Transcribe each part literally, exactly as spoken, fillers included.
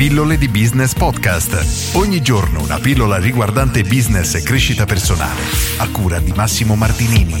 Pillole di Business Podcast. Ogni giorno una pillola riguardante business e crescita personale, a cura di Massimo Martinini.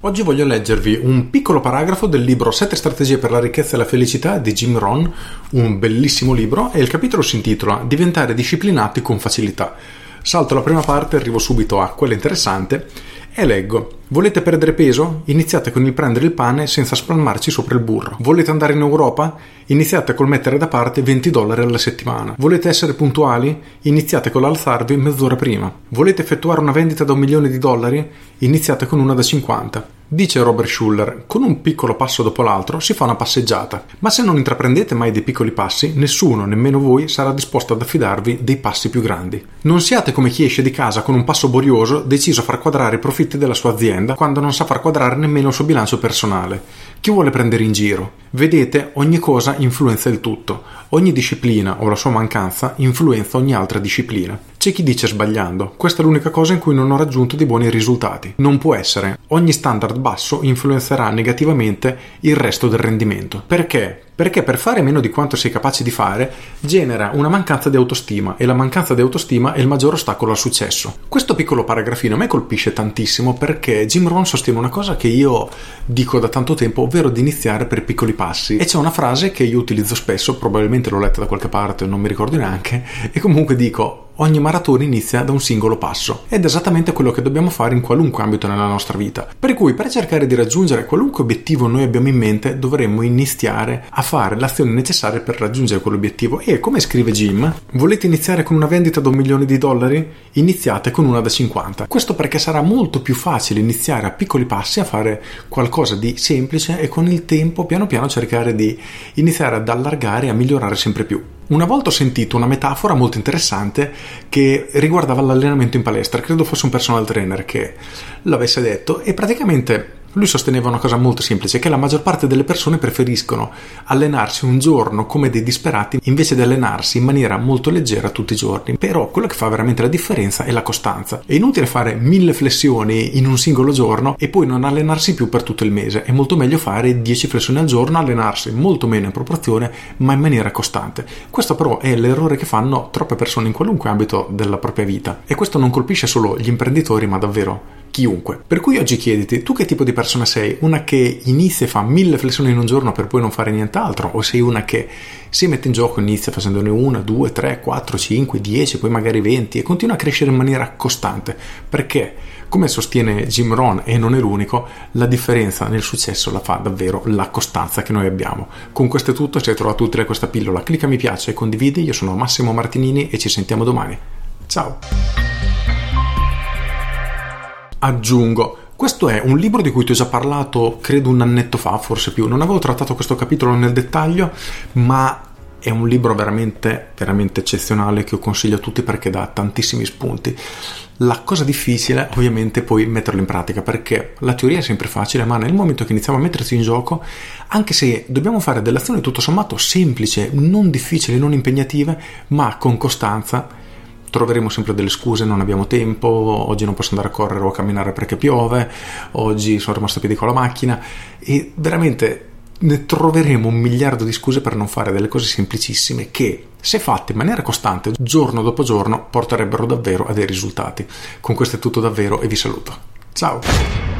Oggi voglio leggervi un piccolo paragrafo del libro sette strategie per la ricchezza e la felicità di Jim Rohn, un bellissimo libro, e il capitolo si intitola Diventare disciplinati con facilità. Salto la prima parte, arrivo subito a quella interessante e leggo: volete perdere peso? Iniziate con il prendere il pane senza spalmarci sopra il burro. Volete andare in Europa? Iniziate col mettere da parte venti dollari alla settimana. Volete essere puntuali? Iniziate con l'alzarvi mezz'ora prima. Volete effettuare una vendita da un milione di dollari? Iniziate con una da cinquanta. Dice Robert Schuller, con un piccolo passo dopo l'altro si fa una passeggiata, ma se non intraprendete mai dei piccoli passi, nessuno, nemmeno voi, sarà disposto ad affidarvi dei passi più grandi. Non siate come chi esce di casa con un passo borioso, deciso a far quadrare i profitti della sua azienda, quando non sa far quadrare nemmeno il suo bilancio personale. Chi vuole prendere in giro? Vedete, ogni cosa influenza il tutto. Ogni disciplina, o la sua mancanza, influenza ogni altra disciplina. C'è chi dice sbagliando, questa è l'unica cosa in cui non ho raggiunto dei buoni risultati. Non può essere. Ogni standard basso influenzerà negativamente il resto del rendimento. Perché? Perché per fare meno di quanto sei capace di fare genera una mancanza di autostima, e la mancanza di autostima è il maggior ostacolo al successo. Questo piccolo paragrafino a me colpisce tantissimo, perché Jim Rohn sostiene una cosa che io dico da tanto tempo, ovvero di iniziare per piccoli passi. E c'è una frase che io utilizzo spesso, probabilmente l'ho letta da qualche parte, non mi ricordo neanche, e comunque dico: ogni maratona inizia da un singolo passo. Ed è esattamente quello che dobbiamo fare in qualunque ambito nella nostra vita. Per cui, per cercare di raggiungere qualunque obiettivo noi abbiamo in mente, dovremmo iniziare a fare l'azione necessaria per raggiungere quell'obiettivo. E come scrive Jim, volete iniziare con una vendita da un milione di dollari? Iniziate con una da cinquanta. Questo perché sarà molto più facile iniziare a piccoli passi, a fare qualcosa di semplice, e con il tempo piano piano cercare di iniziare ad allargare e a migliorare sempre più. Una volta ho sentito una metafora molto interessante che riguardava l'allenamento in palestra, credo fosse un personal trainer che l'avesse detto, e praticamente lui sosteneva una cosa molto semplice, che la maggior parte delle persone preferiscono allenarsi un giorno come dei disperati invece di allenarsi in maniera molto leggera tutti i giorni. Però quello che fa veramente la differenza è la costanza. È inutile fare mille flessioni in un singolo giorno e poi non allenarsi più per tutto il mese. È molto meglio fare dieci flessioni al giorno, allenarsi molto meno in proporzione ma in maniera costante. Questo però è l'errore che fanno troppe persone in qualunque ambito della propria vita, e questo non colpisce solo gli imprenditori ma davvero chiunque. Per cui oggi chiediti, tu che tipo di persona sei? Una che inizia e fa mille flessioni in un giorno per poi non fare nient'altro? O sei una che si mette in gioco, inizia facendone una, due, tre, quattro, cinque, dieci, poi magari venti, e continua a crescere in maniera costante? Perché, come sostiene Jim Rohn, e non è l'unico, la differenza nel successo la fa davvero la costanza che noi abbiamo. Con questo è tutto, se hai trovato utile questa pillola clicca mi piace e condividi. Io sono Massimo Martinini e ci sentiamo domani. Ciao! Aggiungo, questo è un libro di cui ti ho già parlato, credo un annetto fa, forse più. Non avevo trattato questo capitolo nel dettaglio, ma è un libro veramente, veramente eccezionale, che io consiglio a tutti perché dà tantissimi spunti. La cosa difficile, ovviamente, è poi metterlo in pratica, perché la teoria è sempre facile, ma nel momento che iniziamo a metterci in gioco, anche se dobbiamo fare delle azioni tutto sommato semplici, non difficili, non impegnative, ma con costanza, troveremo sempre delle scuse: non abbiamo tempo, oggi non posso andare a correre o a camminare perché piove, oggi sono rimasto a piedi con la macchina, e veramente ne troveremo un miliardo di scuse per non fare delle cose semplicissime che, se fatte in maniera costante, giorno dopo giorno, porterebbero davvero a dei risultati. Con questo è tutto davvero e vi saluto. Ciao!